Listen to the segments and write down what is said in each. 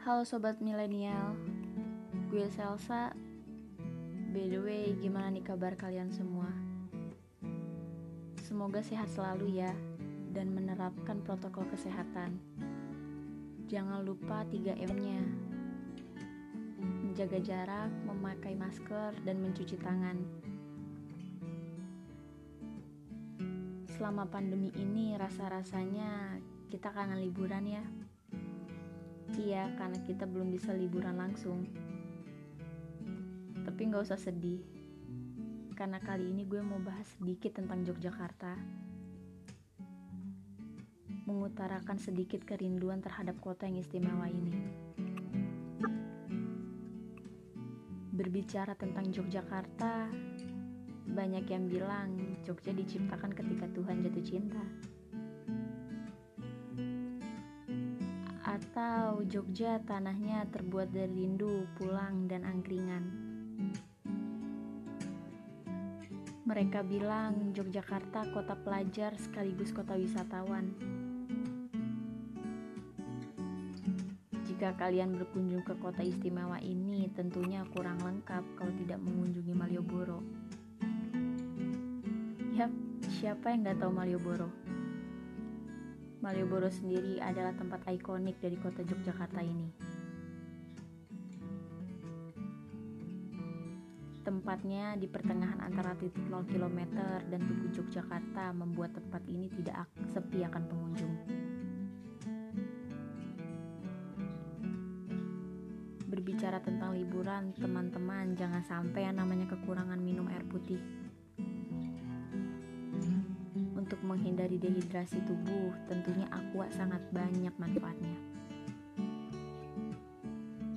Halo Sobat Milenial, gue Elsa. By the way, gimana nih kabar kalian semua? Semoga sehat selalu ya, dan menerapkan protokol kesehatan. Jangan lupa 3M-nya. Menjaga jarak, memakai masker, dan mencuci tangan. Selama pandemi ini rasa-rasanya kita kangen liburan ya. Iya, karena kita belum bisa liburan langsung. Tapi gak usah sedih, karena kali ini gue mau bahas sedikit tentang Yogyakarta. Mengutarakan sedikit kerinduan terhadap kota yang istimewa ini. Berbicara tentang Yogyakarta, banyak yang bilang Jogja diciptakan ketika Tuhan jatuh cinta, atau Jogja tanahnya terbuat dari rindu, pulang, dan angkringan. Mereka bilang Yogyakarta kota pelajar sekaligus kota wisatawan. Jika kalian berkunjung ke kota istimewa ini, tentunya kurang lengkap kalau tidak mengunjungi Malioboro. Yap, siapa yang gak tahu Malioboro? Malioboro sendiri adalah tempat ikonik dari kota Yogyakarta ini. Tempatnya di pertengahan antara titik 0 km dan Tugu Yogyakarta membuat tempat ini tidak sepi akan pengunjung. Berbicara tentang liburan, teman-teman, jangan sampai yang namanya kekurangan minum air putih. Untuk menghindari dehidrasi tubuh, tentunya aqua sangat banyak manfaatnya.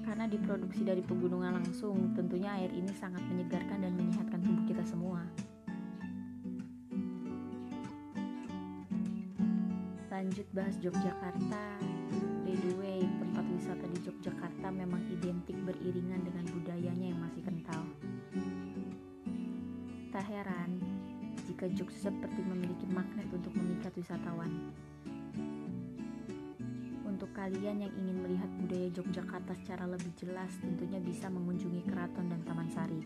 Karena diproduksi dari pegunungan langsung, tentunya air ini sangat menyegarkan dan menyehatkan tubuh kita semua. Lanjut bahas Yogyakarta. By the way, tempat wisata di Yogyakarta memang identik beriringan dengan budayanya yang masih kental. Tak heran jika Jogja seperti memiliki magnet untuk memikat wisatawan. Untuk kalian yang ingin melihat budaya Yogyakarta secara lebih jelas, tentunya bisa mengunjungi Keraton dan Taman Sari.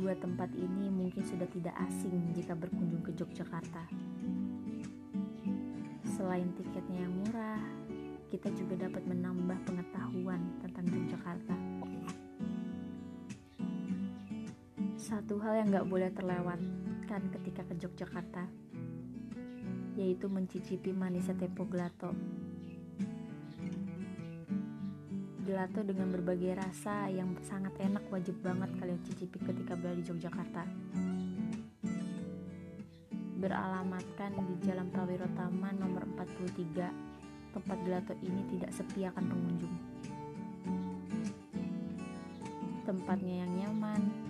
Dua tempat ini mungkin sudah tidak asing jika berkunjung ke Yogyakarta. Selain tiketnya yang murah, kita juga dapat menambah pengetahuan tentang Yogyakarta. Satu hal yang gak boleh terlewatkan ketika ke Yogyakarta, yaitu mencicipi manisnya tepo gelato. Gelato dengan berbagai rasa yang sangat enak wajib banget kalian cicipi ketika berada di Yogyakarta. Beralamatkan di Jalan Prawirotaman nomor 43, tempat gelato ini tidak sepi akan pengunjung. Tempatnya yang nyaman,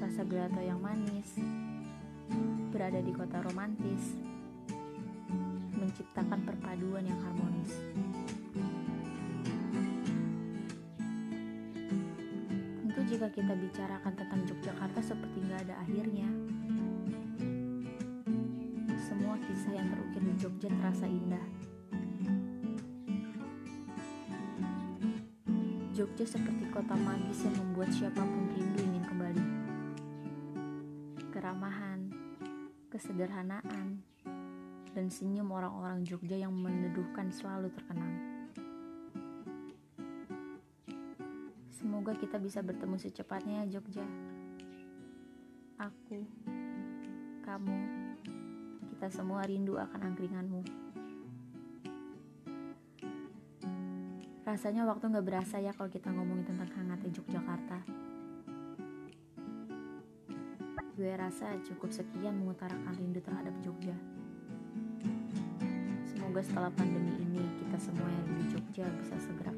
rasa gelato yang manis, berada di kota romantis, menciptakan perpaduan yang harmonis. Tentu jika kita bicarakan tentang Yogyakarta seperti gak ada akhirnya. Semua kisah yang terukir di Jogja terasa indah. Jogja seperti kota magis yang membuat siapapun rindu ingin kembali. Keramahan, kesederhanaan, dan senyum orang-orang Jogja yang meneduhkan selalu terkenang. Semoga kita bisa bertemu secepatnya ya Jogja. Aku, kamu, kita semua rindu akan angkringanmu. Rasanya waktu gak berasa ya kalau kita ngomongin tentang hangatnya Yogyakarta. Gue rasa cukup sekian mengutarakan rindu terhadap Jogja. Semoga setelah pandemi ini kita semua yang di Jogja bisa segera